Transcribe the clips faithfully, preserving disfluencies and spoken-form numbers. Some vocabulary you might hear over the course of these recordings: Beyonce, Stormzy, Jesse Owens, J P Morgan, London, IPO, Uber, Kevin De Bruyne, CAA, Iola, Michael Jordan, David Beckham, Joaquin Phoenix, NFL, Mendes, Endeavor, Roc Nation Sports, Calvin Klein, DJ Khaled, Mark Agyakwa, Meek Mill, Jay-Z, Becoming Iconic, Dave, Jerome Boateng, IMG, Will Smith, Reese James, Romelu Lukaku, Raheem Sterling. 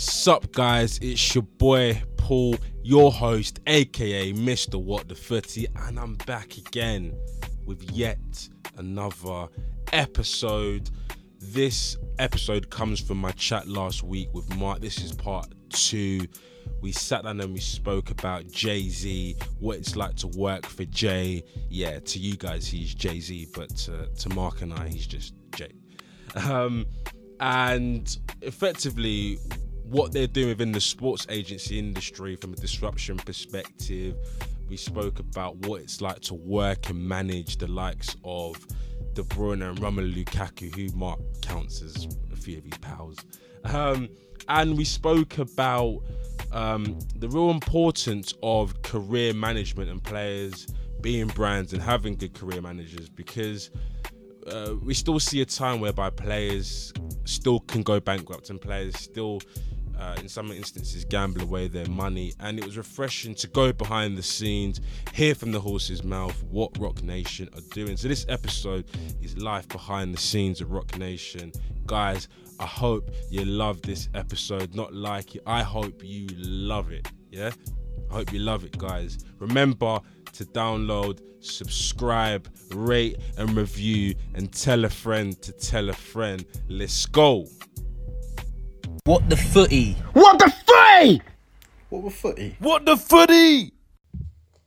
Sup guys, it's your boy Paul, your host aka Mister What the thirty, and I'm back again with yet another episode. This episode comes from my chat last week with Mark. This is part two. We sat down and we spoke about Jay-Z, what it's like to work for Jay. Yeah, to you guys, he's Jay-Z, but to, to Mark and I, he's just Jay. Um, and effectively, what they're doing within the sports agency industry from a disruption perspective, we spoke about what it's like to work and manage the likes of De Bruyne and Romelu Lukaku, who Mark counts as a few of his pals. Um, and we spoke about Um, the real importance of career management and players being brands and having good career managers, because uh, we still see a time whereby players still can go bankrupt and players still, uh, in some instances, gamble away their money. And it was refreshing to go behind the scenes, hear from the horse's mouth what Roc Nation are doing. So this episode is life behind the scenes of Roc Nation. Guys, I hope you love this episode, not like it. I hope you love it, yeah? I hope you love it, guys. Remember to download, subscribe, rate, and review, and tell a friend to tell a friend. Let's go. What the footy? What the footy? What the footy? What the footy?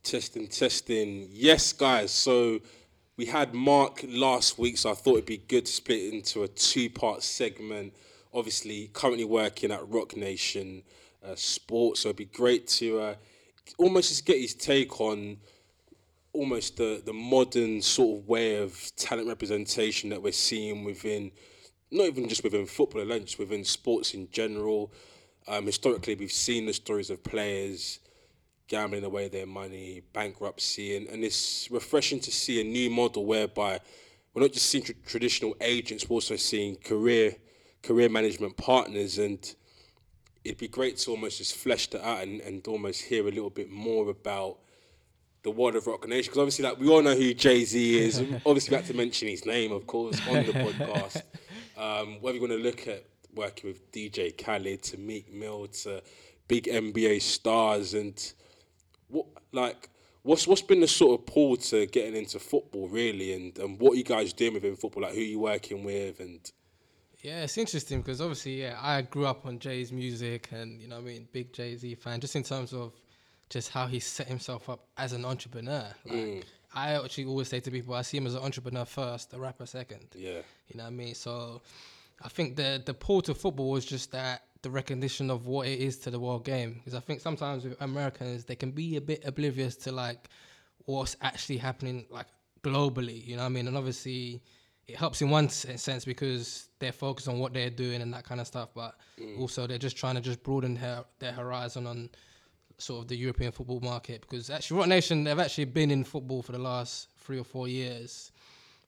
Testing, testing. Yes, guys, so we had Mark last week, so I thought it'd be good to split it into a two-part segment. Obviously, currently working at Roc Nation uh, Sports, so it'd be great to uh, almost just get his take on almost the, the modern sort of way of talent representation that we're seeing within, not even just within football alone, just within sports in general. Um, historically, we've seen the stories of players gambling away their money, bankruptcy, and, and it's refreshing to see a new model whereby we're not just seeing tr- traditional agents, we're also seeing career career management partners, and it'd be great to almost just flesh that out and, and almost hear a little bit more about the world of Roc Nation, because obviously, like, we all know who Jay-Z is. Obviously, we have to mention his name, of course, on the podcast. Um, whether you want to look at working with D J Khaled to Meek Mill to big N B A stars, and What like what's what's been the sort of pull to getting into football really, and, and what are you guys doing within football? Like, who are you working with? And yeah, it's interesting because obviously, yeah, I grew up on Jay's music, and you know, I mean, big Jay-Z fan. Just in terms of just how he set himself up as an entrepreneur. Like, mm. I actually always say to people, I see him as an entrepreneur first, a rapper second. Yeah, you know what I mean. So I think the the pull to football was just that, the recognition of what it is to the world game. Because I think sometimes with Americans, they can be a bit oblivious to like what's actually happening like globally, you know what I mean? And obviously it helps in one sense because they're focused on what they're doing and that kind of stuff, but mm. also they're just trying to just broaden her, their horizon on sort of the European football market, because actually Roc Nation, they've actually been in football for the last three or four years.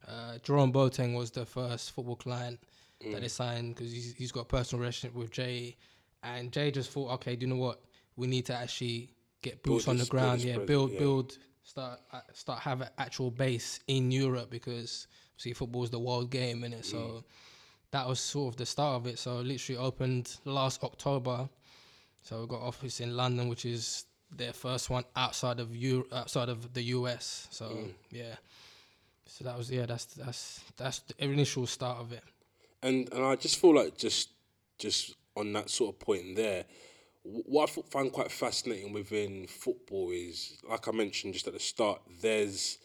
Uh, Jerome Boateng was the first football client Mm. that they signed, because he's, he's got a personal relationship with Jay, and Jay just thought, okay, do you know what, we need to actually get boots build on the ground, yeah, present, build, yeah. build, start, uh, start have an actual base in Europe, because see, football is the world game, innit? Mm. So that was sort of the start of it. So it literally opened last October. So we got office in London, which is their first one outside of Euro, outside of the U S. So mm. yeah, so that was yeah, that's that's that's the initial start of it. And and I just feel like just just on that sort of point there, what I find quite fascinating within football is, like I mentioned just at the start, there's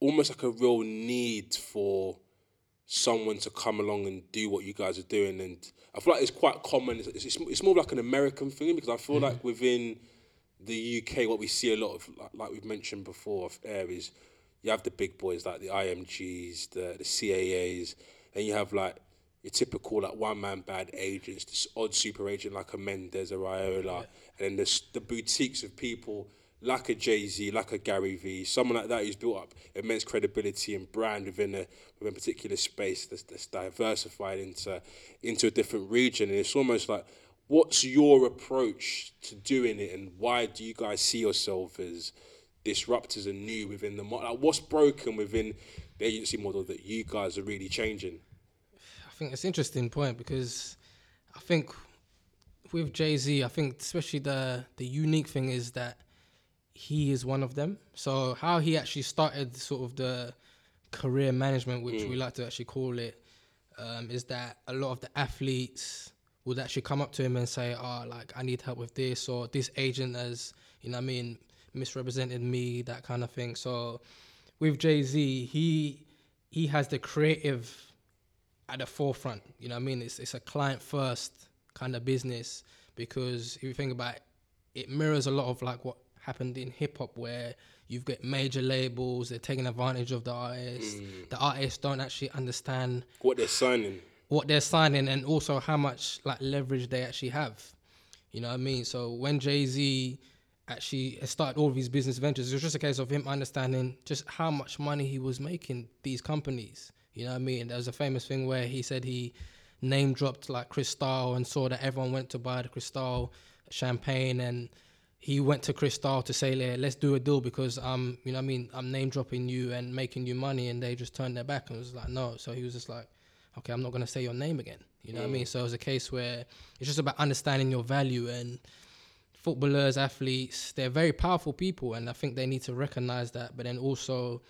almost like a real need for someone to come along and do what you guys are doing. And I feel like it's quite common. It's it's, it's more like an American thing, because I feel mm-hmm. like within the U K, what we see a lot of, like, like we've mentioned before off air, is you have the big boys like the I M Gs, the, the C A As, and you have like your typical like one man bad agents, this odd super agent like a Mendes or Iola, yeah. and then the the boutiques of people like a Jay-Z, like a Gary Vee, someone like that who's built up immense credibility and brand within a within a particular space that's, that's diversified into into a different region. And it's almost like, what's your approach to doing it, and why do you guys see yourself as disruptors and new within the model? Like, what's broken within the agency model that you guys are really changing? I think it's an interesting point, because I think with Jay-Z, I think especially the the unique thing is that he is one of them. So how he actually started sort of the career management, which mm. we like to actually call it, um, is that a lot of the athletes would actually come up to him and say, oh, like, I need help with this, or this agent has, you know what I mean, misrepresented me, that kind of thing. So with Jay-Z, he he has the creative at the forefront, you know what I mean? It's it's a client-first kind of business, because if you think about it, it mirrors a lot of, like, what happened in hip-hop, where you've got major labels, they're taking advantage of the artists. Mm. The artists don't actually understand what they're signing. What they're signing, and also how much, like, leverage they actually have. You know what I mean? So when Jay-Z actually started all of these business ventures, it was just a case of him understanding just how much money he was making these companies. You know what I mean? There was a famous thing where he said he name-dropped, like, Cristal and saw that everyone went to buy the Cristal champagne, and he went to Cristal to say, yeah, let's do a deal because, um, you know what I mean, I'm name-dropping you and making you money, and they just turned their back and was like, no. So he was just like, okay, I'm not going to say your name again. You know mm. what I mean? So it was a case where it's just about understanding your value, and footballers, athletes, they're very powerful people, and I think they need to recognise that, but then also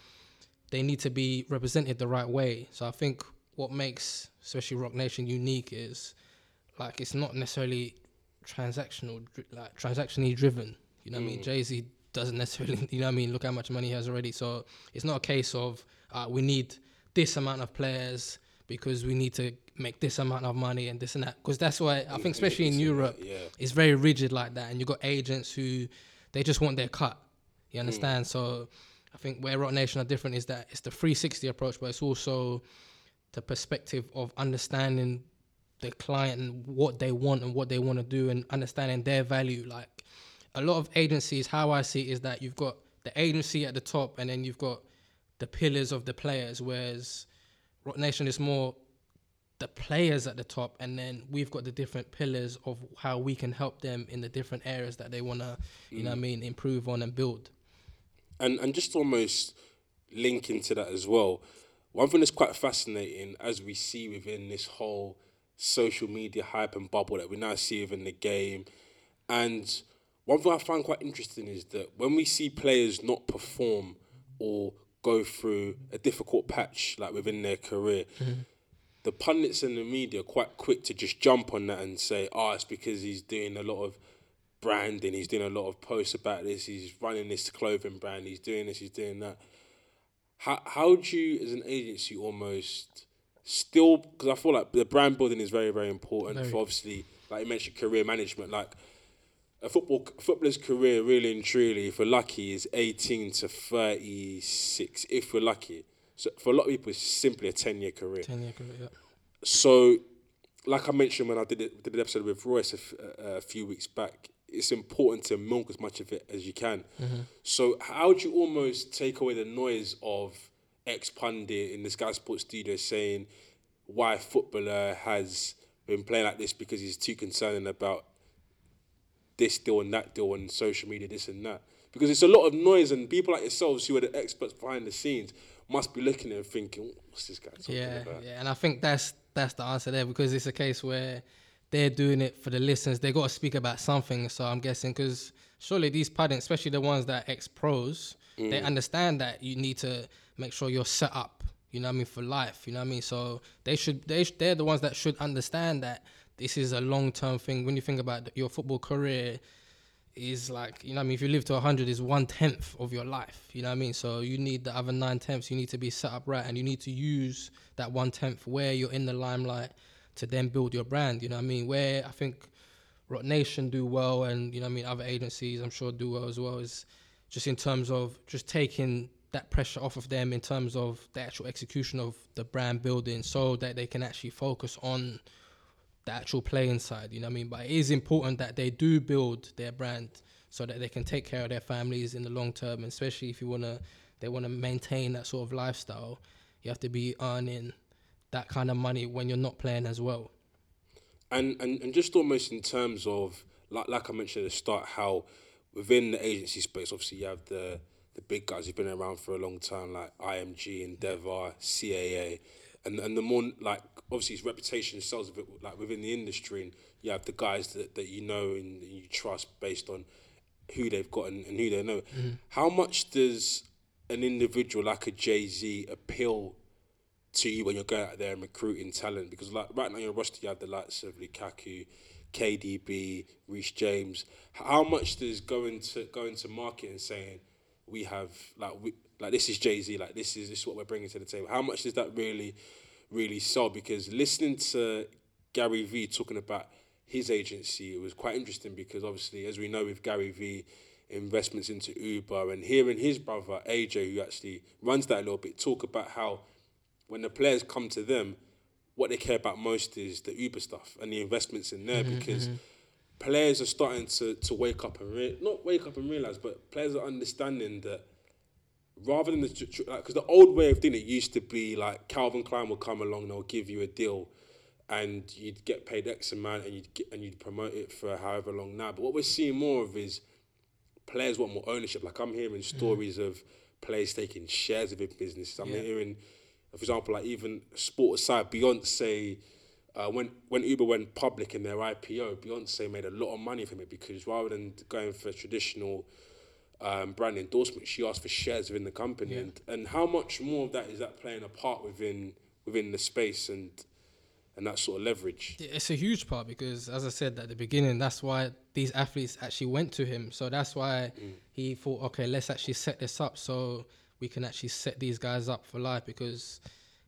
they need to be represented the right way. So I think what makes, especially Roc Nation, unique is, like, it's not necessarily transactional, like, transactionally driven. You know what mm. I mean? Jay-Z doesn't necessarily, you know what I mean, look how much money he has already. So it's not a case of uh, we need this amount of players because we need to make this amount of money and this and that. Because that's why, I think, especially in Europe, yeah. it's very rigid like that. And you've got agents who, they just want their cut. You understand? Mm. So I think where Roc Nation are different is that it's the three sixty approach, but it's also the perspective of understanding the client and what they want and what they want to do and understanding their value. Like, a lot of agencies, how I see it, is that you've got the agency at the top and then you've got the pillars of the players, whereas Roc Nation is more the players at the top, and then we've got the different pillars of how we can help them in the different areas that they want to, you mm. know what I mean, improve on and build. And and just almost link into that as well, one thing that's quite fascinating, as we see within this whole social media hype and bubble that we now see within the game, and one thing I find quite interesting is that when we see players not perform or go through a difficult patch, like within their career, mm-hmm. the pundits and the media are quite quick to just jump on that and say, oh, it's because he's doing a lot of branding, he's doing a lot of posts about this, he's running this clothing brand, he's doing this, he's doing that. How, how do you, as an agency, almost still, because I feel like the brand building is very, very important very. for, obviously, like you mentioned, career management, like, A football footballer's career, really and truly, if we're lucky, is eighteen to thirty-six, if we're lucky. So for a lot of people, it's simply a ten-year career. ten-year career, yeah. So, like I mentioned when I did, it, did an episode with Royce a, f- a few weeks back, it's important to milk as much of it as you can. Mm-hmm. So how do you almost take away the noise of ex-pundit in the Sky Sports studio saying why a footballer has been playing like this because he's too concerned about this deal and that deal and social media, this and that? Because it's a lot of noise, and people like yourselves who are the experts behind the scenes must be looking at it and thinking, what's this guy talking yeah, about? Yeah, and I think that's that's the answer there, because it's a case where they're doing it for the listeners. They got to speak about something, so I'm guessing, because surely these pundits, especially the ones that are ex-pros, mm. they understand that you need to make sure you're set up, you know what I mean, for life, you know what I mean? So they should, they sh- they're the ones that should understand that this is a long-term thing. When you think about your football career, is like, you know what I mean, if you live to one hundred, is one-tenth of your life, you know what I mean? So you need the other nine-tenths, you need to be set up right, and you need to use that one-tenth where you're in the limelight to then build your brand, you know what I mean? Where I think Roc Nation do well, and, you know what I mean, other agencies I'm sure do well as well, is just in terms of just taking that pressure off of them in terms of the actual execution of the brand building, so that they can actually focus on the actual playing side, you know what I mean? But it is important that they do build their brand so that they can take care of their families in the long term, and especially if you want to, they want to maintain that sort of lifestyle, you have to be earning that kind of money when you're not playing as well. And and, and just almost in terms of, like like I mentioned at the start, how within the agency space, obviously you have the, the big guys who've been around for a long time, like I M G, Endeavor, C A A, and and the more, like, obviously his reputation sells a bit, like, within the industry, and you have the guys that, that you know and you trust based on who they've got and, and who they know. Mm-hmm. How much does an individual like a Jay-Z appeal to you when you're going out there and recruiting talent? Because, like, right now your roster, you have the likes of Lukaku, K D B, Reese James. How much does going to going to market and saying we have, like, we like this is Jay-Z, like this is this is what we're bringing to the table? How much does that really, really sell? Because listening to Gary Vee talking about his agency, it was quite interesting because obviously, as we know, with Gary Vee, investments into Uber, and hearing his brother A J, who actually runs that a little bit, talk about how when the players come to them, what they care about most is the Uber stuff and the investments in there, mm-hmm, because mm-hmm. players are starting to, to wake up and re- not wake up and realise, but players are understanding that rather than the, because like, the old way of doing it used to be like Calvin Klein will come along, they'll give you a deal and you'd get paid X amount and you'd get, and you'd promote it for however long now. But what we're seeing more of is players want more ownership. Like, I'm hearing stories mm-hmm. of players taking shares of their businesses. I'm yeah. hearing... For example, like even sport aside, Beyonce, uh, when when Uber went public in their I P O, Beyonce made a lot of money from it because rather than going for traditional um, brand endorsement, she asked for shares within the company. Yeah. And and how much more of that is that playing a part within within the space and and that sort of leverage? It's a huge part because, as I said at the beginning, that's why these athletes actually went to him. So that's why mm. he thought, okay, let's actually set this up. So we can actually set these guys up for life, because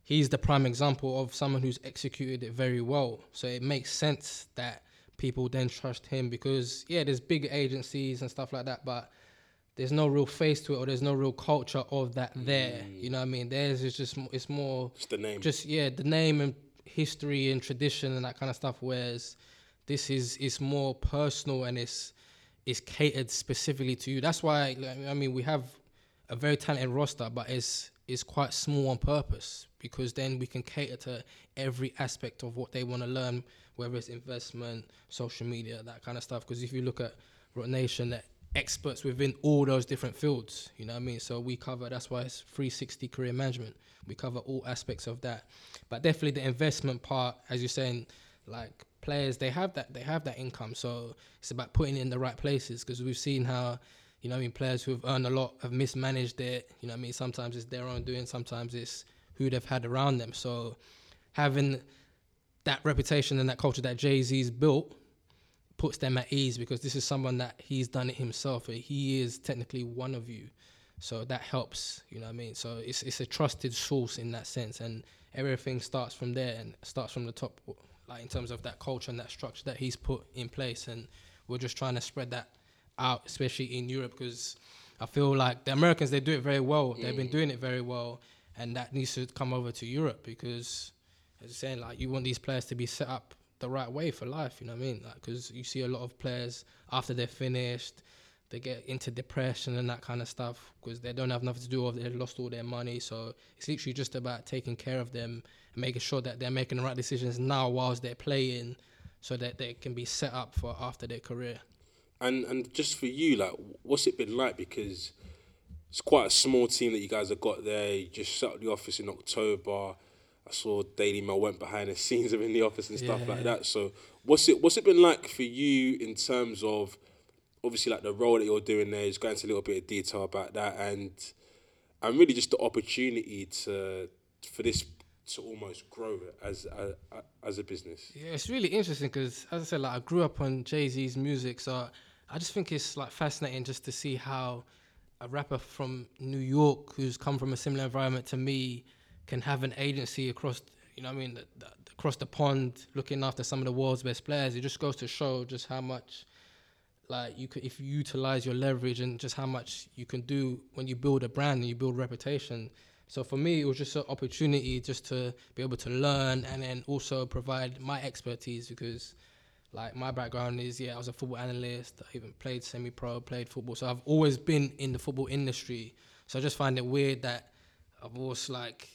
he's the prime example of someone who's executed it very well. So it makes sense that people then trust him because, yeah, there's big agencies and stuff like that, but there's no real face to it or there's no real culture of that there. Mm. You know what I mean? Theirs is just, it's more... It's the name. Just, yeah, the name and history and tradition and that kind of stuff, whereas this is, it's more personal and it's, it's catered specifically to you. That's why, I mean, we have... a very talented roster, but it's it's quite small on purpose, because then we can cater to every aspect of what they want to learn, whether it's investment, social media, that kind of stuff. Because if you look at Roc Nation, they're experts within all those different fields, you know what I mean? So we cover, that's why it's three sixty career management. We cover all aspects of that. But definitely the investment part, as you're saying, like players, they have that, they have that income. So it's about putting it in the right places, because we've seen how... You know what I mean? Players who've earned a lot have mismanaged it. You know what I mean? Sometimes it's their own doing. Sometimes it's who they've had around them. So having that reputation and that culture that Jay-Z's built puts them at ease, because this is someone that he's done it himself. He is technically one of you. So that helps. You know what I mean? So it's it's a trusted source in that sense. And everything starts from there and starts from the top, like in terms of that culture and that structure that he's put in place. And we're just trying to spread that out, especially in Europe, because I feel like the Americans, they do it very well. They've mm. been doing it very well, and that needs to come over to Europe, because, as you're saying, like, you want these players to be set up the right way for life, you know what I mean? Because like, you see a lot of players, after they're finished, they get into depression and that kind of stuff, because they don't have nothing to do, or they've lost all their money. So it's literally just about taking care of them and making sure that they're making the right decisions now whilst they're playing, so that they can be set up for after their career. And and just for you, like, what's it been like? Because it's quite a small team that you guys have got there. You just shut the office in October. I saw Daily Mail went behind the scenes of in the office and stuff yeah. like that. So what's it what's it been like for you in terms of, obviously, like, the role that you're doing there? Just go into a little bit of detail about that, and and really just the opportunity to for this to almost grow it as a, as a business. Yeah, it's really interesting because, as I said, like, I grew up on Jay-Z's music, so I just think it's like fascinating just to see how a rapper from New York who's come from a similar environment to me can have an agency across, you know what I mean, the, the, across the pond, looking after some of the world's best players. It just goes to show just how much, like, you could, if you utilize your leverage, and just how much you can do when you build a brand and you build reputation. So for me, it was just an opportunity just to be able to learn and then also provide my expertise, because, like, my background is, yeah, I was a football analyst. I even played semi-pro, played football. So I've always been in the football industry. So I just find it weird that I've also, like,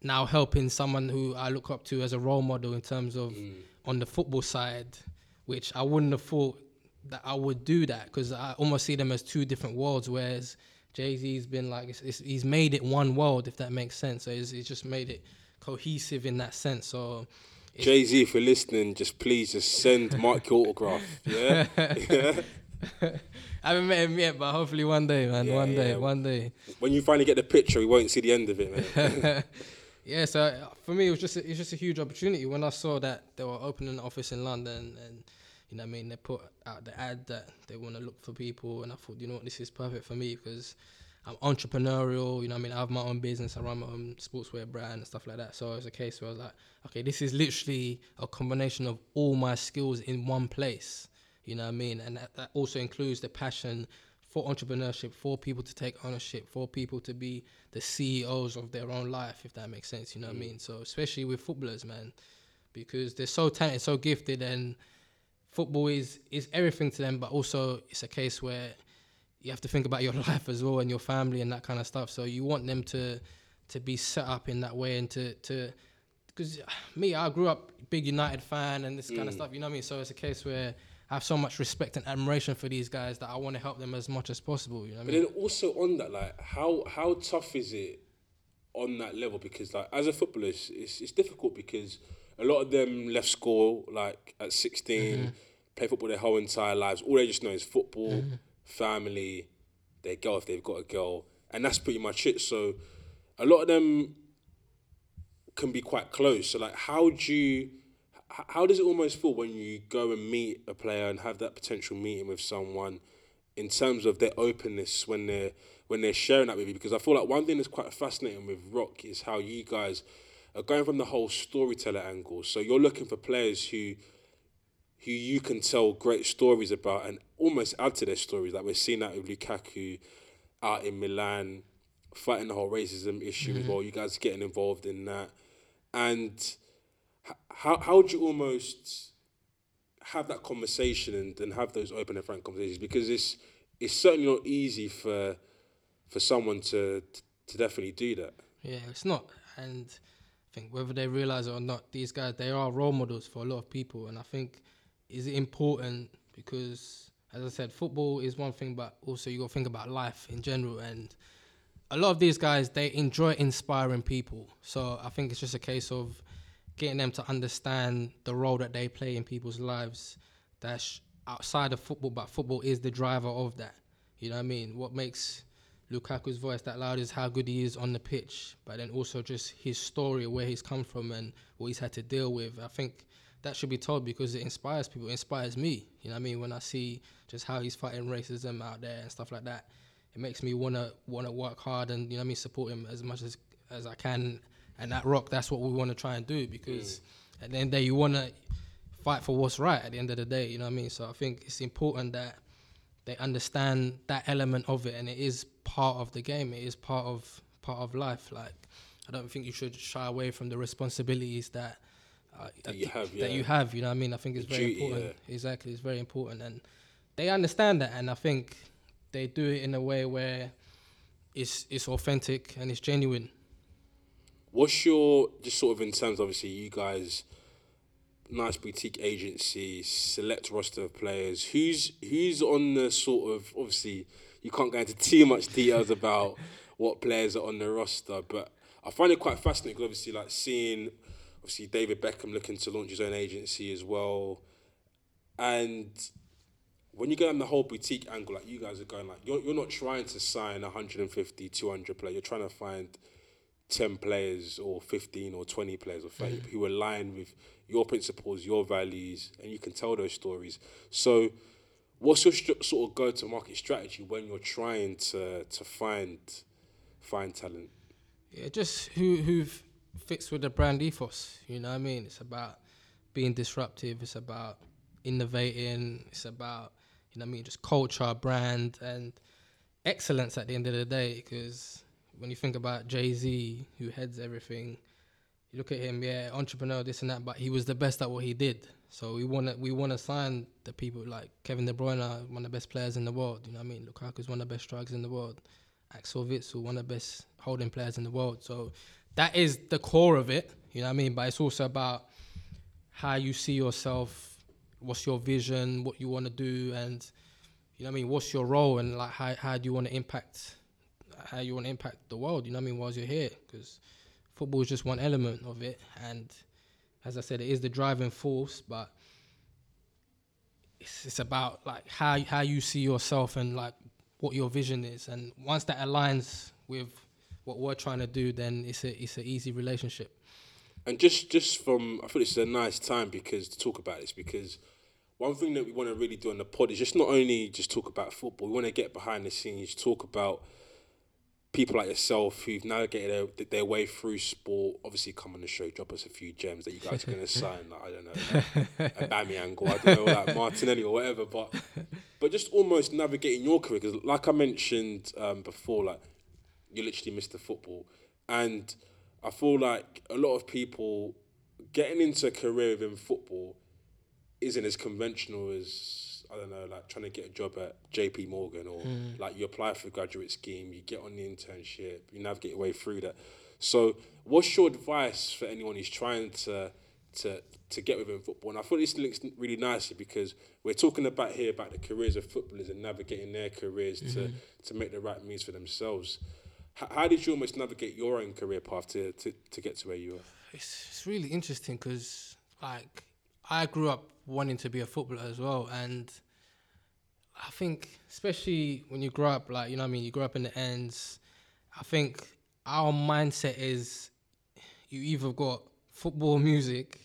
now helping someone who I look up to as a role model in terms of mm. on the football side, which I wouldn't have thought that I would do that, because I almost see them as two different worlds, whereas Jay-Z's been like, it's, it's, he's made it one world, if that makes sense. So he's, he's just made it cohesive in that sense. So Jay-Z, if you're listening, just please just send Mark your autograph. Yeah. Yeah. I haven't met him yet, but hopefully one day, man. Yeah, one day, yeah. one day. When you finally get the picture, we won't see the end of it, man. Yeah, so for me, it was just a, it was just a huge opportunity when I saw that they were opening an office in London, and you know what I mean, they put out the ad that they want to look for people, and I thought, you know what, this is perfect for me because I'm entrepreneurial. You know what I mean, I have my own business, I run my own sportswear brand and stuff like that. So it was a case where I was like, okay, this is literally a combination of all my skills in one place. You know what I mean? And that, that also includes the passion for entrepreneurship, for people to take ownership, for people to be the C E Os of their own life, if that makes sense, you know mm. what I mean? So especially with footballers, man, because they're so talented, so gifted, and football is, is everything to them, but also it's a case where you have to think about your life as well and your family and that kind of stuff. So you want them to to be set up in that way and to... to because me, I grew up big United fan and this mm. kind of stuff, you know what I mean? So it's a case where... I have so much respect and admiration for these guys that I want to help them as much as possible. You know what I mean? But then also on that, like, how how tough is it on that level? Because, like, as a footballer, it's, it's, it's difficult because a lot of them left school, like, at sixteen, mm-hmm. play football their whole entire lives. All they just know is football, mm-hmm. family, their girl if they've got a girl. And that's pretty much it. So a lot of them can be quite close. So, like, how do you... How does it almost feel when you go and meet a player and have that potential meeting with someone in terms of their openness when they're, when they're sharing that with you? Because I feel like one thing that's quite fascinating with Roc is how you guys are going from the whole storyteller angle. So you're looking for players who who you can tell great stories about and almost add to their stories. Like we're seeing that with Lukaku out in Milan, fighting the whole racism issue mm-hmm. as well. You guys getting involved in that. And... How how would you almost have that conversation and, and have those open and frank conversations? Because it's it's certainly not easy for for someone to to definitely do that. Yeah, it's not. And I think whether they realise it or not, these guys, they are role models for a lot of people. And I think it's important because, as I said, football is one thing, but also you got to think about life in general. And a lot of these guys, they enjoy inspiring people. So I think it's just a case of getting them to understand the role that they play in people's lives that's outside of football, but football is the driver of that. You know what I mean? What makes Lukaku's voice that loud is how good he is on the pitch, but then also just his story, where he's come from and what he's had to deal with. I think that should be told because it inspires people. It inspires me, you know what I mean? When I see just how he's fighting racism out there and stuff like that, it makes me want to want to work hard and, you know what I mean, support him as much as, as I can. And at Roc, that's what we want to try and do because mm. at the end of the day, you want to fight for what's right at the end of the day, you know what I mean? So I think it's important that they understand that element of it, and it is part of the game. It is part of part of life. Like, I don't think you should shy away from the responsibilities that uh, that, that, you, have, yeah. that you have, you know what I mean? I think it's the very duty, important. Yeah. Exactly, it's very important. And they understand that, and I think they do it in a way where it's it's authentic and it's genuine. What's your, just sort of in terms, obviously, you guys, nice boutique agency, select roster of players. Who's who's on the sort of, obviously, you can't go into too much details about what players are on the roster, but I find it quite fascinating, because obviously, like, seeing, obviously, David Beckham looking to launch his own agency as well. And when you go on the whole boutique angle, like, you guys are going, like, you're, you're not trying to sign one hundred fifty, two hundred players. You're trying to find ten players or fifteen or twenty players or thirty mm-hmm. who align with your principles, your values, and you can tell those stories. So what's your st- sort of go-to-market strategy when you're trying to to find find talent? Yeah, just who who fits with the brand ethos, you know what I mean? It's about being disruptive, it's about innovating, it's about, you know what I mean, just culture, brand, and excellence at the end of the day, because... When you think about Jay-Z, who heads everything, you look at him, yeah, entrepreneur, this and that, but he was the best at what he did. So we want to we want to sign the people like Kevin De Bruyne, one of the best players in the world, you know what I mean? Lukaku's one of the best strikers in the world. Axel Witzel, one of the best holding players in the world. So that is the core of it, you know what I mean? But it's also about how you see yourself, what's your vision, what you want to do, and, you know what I mean, what's your role, and like how, how do you want to impact... how you want to impact the world, you know what I mean, whilst you're here, because football is just one element of it. And as I said, it is the driving force, but it's, it's about like how how you see yourself and like what your vision is. And once that aligns with what we're trying to do, then it's a it's an easy relationship. And just just from, I feel this is a nice time because to talk about this, because one thing that we want to really do on the pod is just not only just talk about football. We want to get behind the scenes, talk about people like yourself who've navigated their, their way through sport. Obviously, come on the show, drop us a few gems that you guys are going to sign. Like, I don't know, like, a Bamian goal, I don't know, like Martinelli or whatever. But but just almost navigating your career, because like I mentioned um, before, like you literally missed the football. And I feel like a lot of people getting into a career within football isn't as conventional as, I don't know, like trying to get a job at J P Morgan, or mm. like you apply for a graduate scheme, you get on the internship, you navigate your way through that. So what's your advice for anyone who's trying to to to get within football? And I thought this links really nicely because we're talking about here about the careers of footballers and navigating their careers mm-hmm. to, to make the right moves for themselves. H- how did you almost navigate your own career path to, to, to get to where you are? It's, it's really interesting because like I grew up wanting to be a footballer as well, and I think especially when you grow up, like, you know what I mean, you grow up in the ends, I think our mindset is you either got football, music,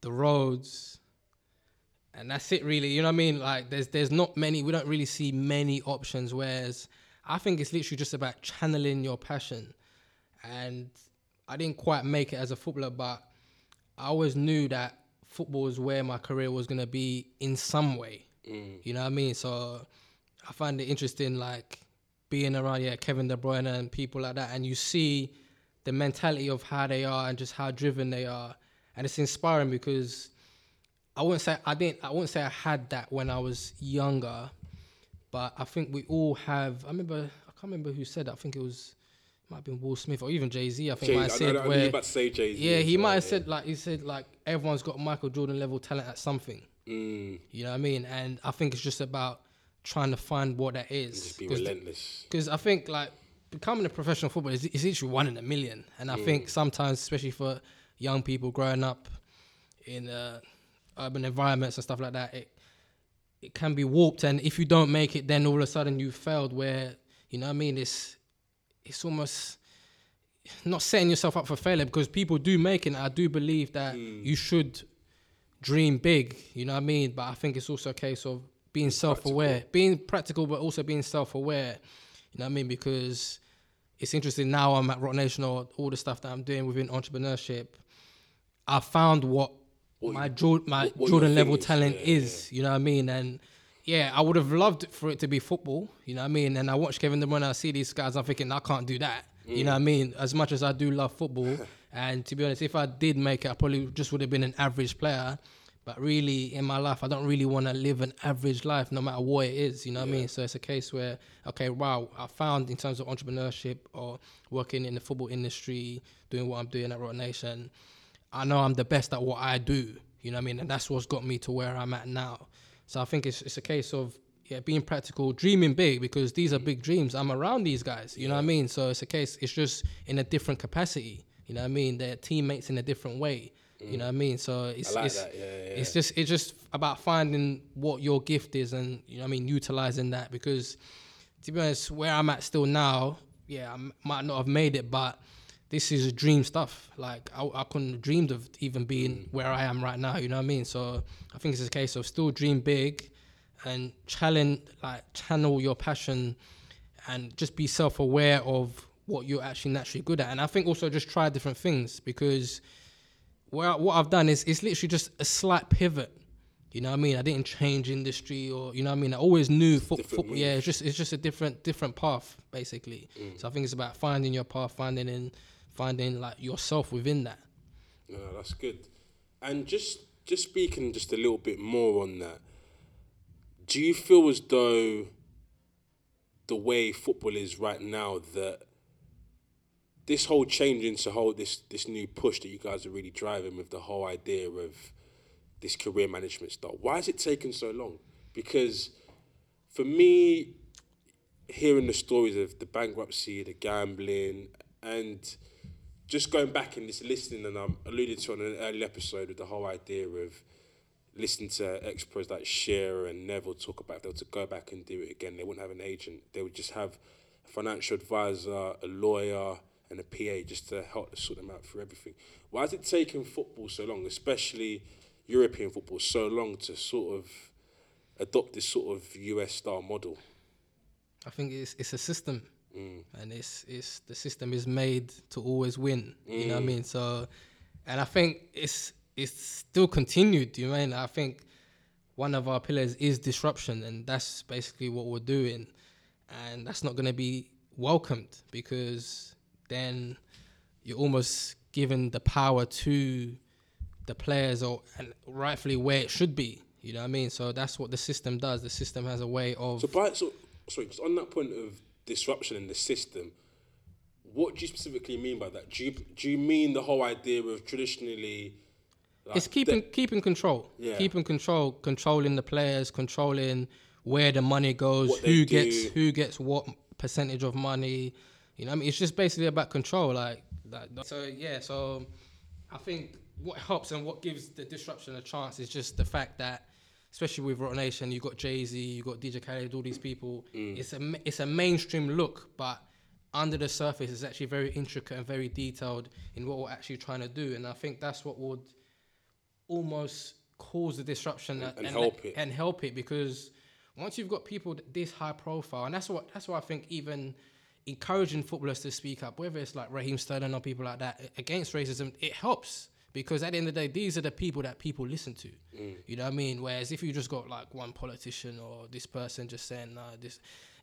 the roads, and that's it really, you know what I mean? Like there's there's not many, we don't really see many options, whereas I think it's literally just about channeling your passion. And I didn't quite make it as a footballer, but I always knew that football is where my career was going to be in some way. Mm. You know what I mean? So I find it interesting, like, being around, yeah, Kevin De Bruyne and people like that, and you see the mentality of how they are and just how driven they are. And it's inspiring because I wouldn't say I didn't, I wouldn't say I had that when I was younger, but I think we all have, I remember, I can't remember who said that. I think it was, it might have been Will Smith or even Jay-Z, I think Jay, might have I said. Know, where, I knew about to say Jay-Z. Yeah, he well, might have yeah. said, like, he said, like, everyone's got Michael Jordan level talent at something. Mm. You know what I mean? And I think it's just about trying to find what that is. And just be relentless. Because I think, like, becoming a professional footballer is, is literally one in a million. And I mm. think sometimes, especially for young people growing up in uh, urban environments and stuff like that, it, it can be warped. And if you don't make it, then all of a sudden you failed where, you know what I mean, it's... it's almost not setting yourself up for failure because people do make it. And I do believe that mm. you should dream big, you know what I mean? But I think it's also a case of being it's self-aware, practical. being practical, but also being self-aware, you know what I mean? Because it's interesting now I'm at Roc Nation, or all the stuff that I'm doing within entrepreneurship, I found what, what my, you, jo- my what, what Jordan level is, talent yeah, is, yeah. you know what I mean? And yeah, I would have loved for it to be football, you know what I mean? And I watch Kevin De Bruyne, I see these guys, I'm thinking, I can't do that, mm. you know what I mean? As much as I do love football, and to be honest, if I did make it, I probably just would have been an average player. But really, in my life, I don't really want to live an average life, no matter what it is, you know what yeah. I mean? So it's a case where, okay, wow, I found in terms of entrepreneurship or working in the football industry, doing what I'm doing at Roc Nation, I know I'm the best at what I do, you know what I mean? And that's what's got me to where I'm at now. So I think it's it's a case of yeah being practical, dreaming big, because these are big dreams. I'm around these guys, you yeah. know what I mean? So it's a case, it's just in a different capacity, you know what I mean? They're teammates in a different way, mm. you know what I mean? So it's like it's, yeah, yeah. it's just it's just about finding what your gift is and, you know what I mean, utilising that, because to be honest, where I'm at still now, yeah, I might not have made it, but this is dream stuff. Like, I, I couldn't have dreamed of even being mm. where I am right now, you know what I mean? So I think it's a case of still dream big and challenge, like, channel your passion and just be self-aware of what you're actually naturally good at. And I think also just try different things, because what, I, what I've done is it's literally just a slight pivot, you know what I mean? I didn't change industry or, you know what I mean? I always knew football. Yeah, it's just it's just a different different path, basically. Mm. So I think it's about finding your path, finding in... finding like yourself within that. No, that's good. And just just speaking just a little bit more on that, do you feel as though the way football is right now, that this whole change into whole this this new push that you guys are really driving with the whole idea of this career management stuff, why is it taking so long? Because for me, hearing the stories of the bankruptcy, the gambling, and just going back and just listening, and I um, alluded to on an early episode with the whole idea of listening to ex-pros like Shearer and Neville talk about if they were to go back and do it again, they wouldn't have an agent. They would just have a financial advisor, a lawyer, and a P A just to help sort them out for everything. Why has it taken football so long, especially European football, so long to sort of adopt this sort of U S-style model? I think it's it's a system. Mm. And it's it's the system is made to always win. Mm. You know what I mean? So, and I think it's it's still continued. You know what I mean? I think one of our pillars is disruption, and that's basically what we're doing. And that's not going to be welcomed, because then you're almost giving the power to the players, or and rightfully where it should be. You know what I mean? So that's what the system does. The system has a way of. So by so sorry, just on that point of disruption in the system, what do you specifically mean by that? Do you do you mean the whole idea of traditionally? Like it's keeping de- keeping control, yeah. keeping control, controlling the players, controlling where the money goes, who gets who gets what percentage of money. You know, I mean, it's just basically about control, like that. So yeah, so I think what helps and what gives the disruption a chance is just the fact that, especially with Roc Nation, you've got Jay-Z, you've got D J Khaled, all these people. Mm. It's a it's a mainstream look, but under the surface, it's actually very intricate and very detailed in what we're actually trying to do. And I think that's what would almost cause the disruption and, and, and help it. And help it, because once you've got people this high profile, and that's what that's why I think even encouraging footballers to speak up, whether it's like Raheem Sterling or people like that against racism, it helps. Because at the end of the day, these are the people that people listen to. Mm. You know what I mean? Whereas if you just got like one politician or this person just saying, nah, this,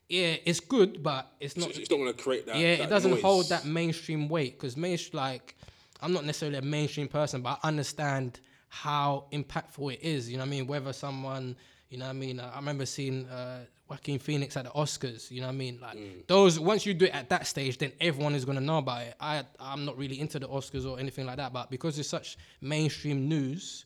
yeah, it's good, but it's not. So it's not going to create that. Yeah, that it doesn't noise. hold that mainstream weight. Because mainstream, like, I'm not necessarily a mainstream person, but I understand how impactful it is. You know what I mean? Whether someone, you know what I mean? I remember seeing uh, Joaquin Phoenix at the Oscars. You know what I mean? Like mm. those, once you do it at that stage, then everyone is going to know about it. I, I'm not really into the Oscars or anything like that, but because it's such mainstream news,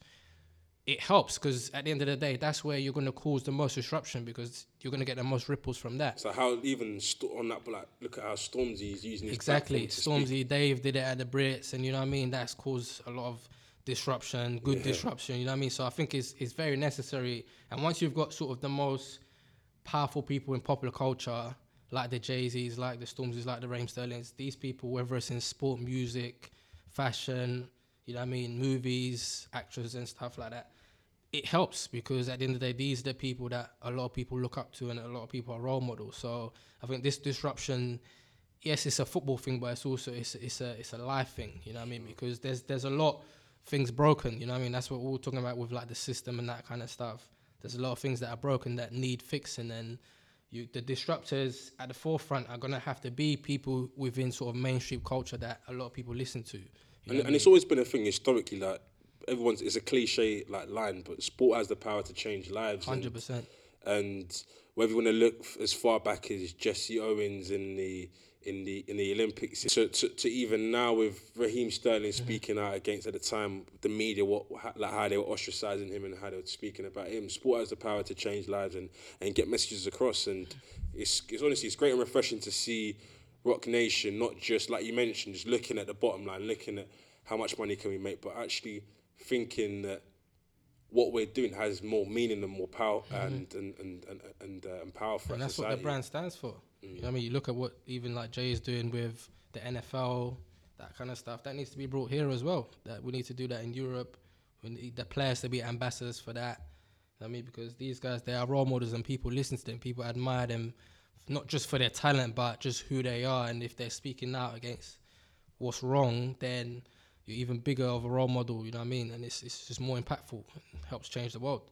it helps, because at the end of the day, that's where you're going to cause the most disruption, because you're going to get the most ripples from that. So how even st- on that, like, look at how Stormzy is using his exactly. Stormzy, speak. Dave did it at the Brits, and you know what I mean? That's caused a lot of disruption, good yeah. disruption, you know what I mean? So I think it's it's very necessary. And once you've got sort of the most powerful people in popular culture, like the Jay-Z's, like the Stormzy's, like the Raheem Sterling's, these people, whether it's in sport, music, fashion, you know what I mean, movies, actors and stuff like that, it helps, because at the end of the day, these are the people that a lot of people look up to and a lot of people are role models. So I think this disruption, yes, it's a football thing, but it's also, it's, it's, a, it's a life thing, you know what I mean? Because there's there's a lot... things broken, you know what I mean? That's what we're all talking about with like the system and that kind of stuff. There's a lot of things that are broken that need fixing, and you, the disruptors at the forefront are going to have to be people within sort of mainstream culture that a lot of people listen to. And, and it's always been a thing historically, like everyone's, it's a cliche like line, but sport has the power to change lives. one hundred percent. And, and whether you want to look as far back as Jesse Owens in the in the in the Olympics, to, to, to even now with Raheem Sterling speaking out against, at the time, the media, what like how they were ostracising him and how they were speaking about him. Sport has the power to change lives and, and get messages across, and it's it's honestly, it's great and refreshing to see Roc Nation not just, like you mentioned, just looking at the bottom line, looking at how much money can we make, but actually thinking that what we're doing has more meaning and more power mm-hmm. and and and and, and, uh, and power for society. And that's society. What the brand stands for. Mm. You know what I mean? You look at what even like Jay is doing with the N F L, that kind of stuff. That needs to be brought here as well. That we need to do that in Europe. We need the players to be ambassadors for that. You know what I mean? Because these guys, they are role models, and people listen to them. People admire them, not just for their talent, but just who they are. And if they're speaking out against what's wrong, then you're even bigger of a role model, you know what I mean? And it's it's just more impactful and helps change the world.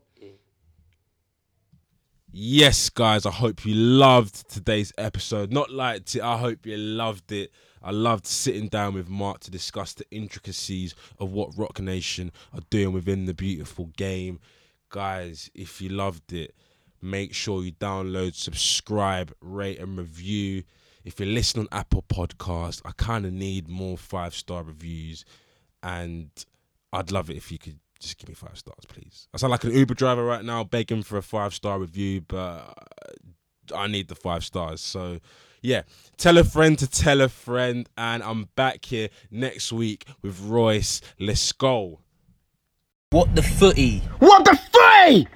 Yes, guys, I hope you loved today's episode. Not liked it, I hope you loved it. I loved sitting down with Mark to discuss the intricacies of what Roc Nation are doing within the beautiful game. Guys, if you loved it, make sure you download, subscribe, rate and review. If you listen on Apple Podcasts, I kind of need more five-star reviews, and I'd love it if you could just give me five stars, please. I sound like an Uber driver right now begging for a five-star review, but I need the five stars. So yeah, tell a friend to tell a friend, and I'm back here next week with Royce. Let's go. What the footy? What the footy?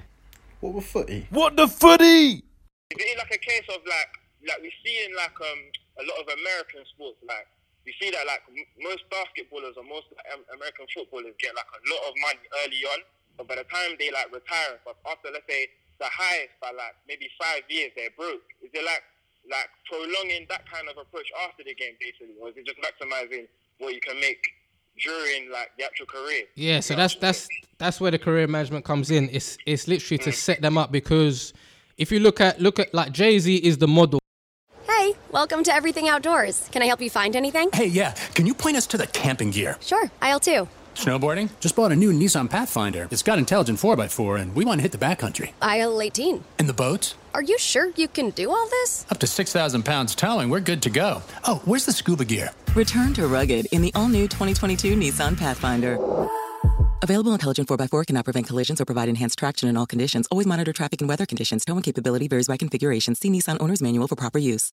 What the footy? What the footy? It's getting like a case of like, like we see in like um a lot of American sports, like we see that like m- most basketballers or most like, um, American footballers get like a lot of money early on, but by the time they like retire, but after let's say the highest by like maybe five years, they're broke. Is it like like prolonging that kind of approach after the game basically, or is it just maximizing what you can make during like the actual career? Yeah, so that's that's that's where the career management comes in. It's it's literally to set them up, because if you look at look at like Jay-Z is the model. Hey, welcome to Everything Outdoors. Can I help you find anything? Hey, yeah. Can you point us to the camping gear? Sure, aisle two. Snowboarding? Just bought a new Nissan Pathfinder. It's got intelligent four by four, and we want to hit the backcountry. Aisle eighteen. And the boats? Are you sure you can do all this? Up to six thousand pounds towing, we're good to go. Oh, where's the scuba gear? Return to rugged in the all-new twenty twenty-two Nissan Pathfinder. Available intelligent four by four cannot prevent collisions or provide enhanced traction in all conditions. Always monitor traffic and weather conditions. Towing capability varies by configuration. See Nissan Owner's Manual for proper use.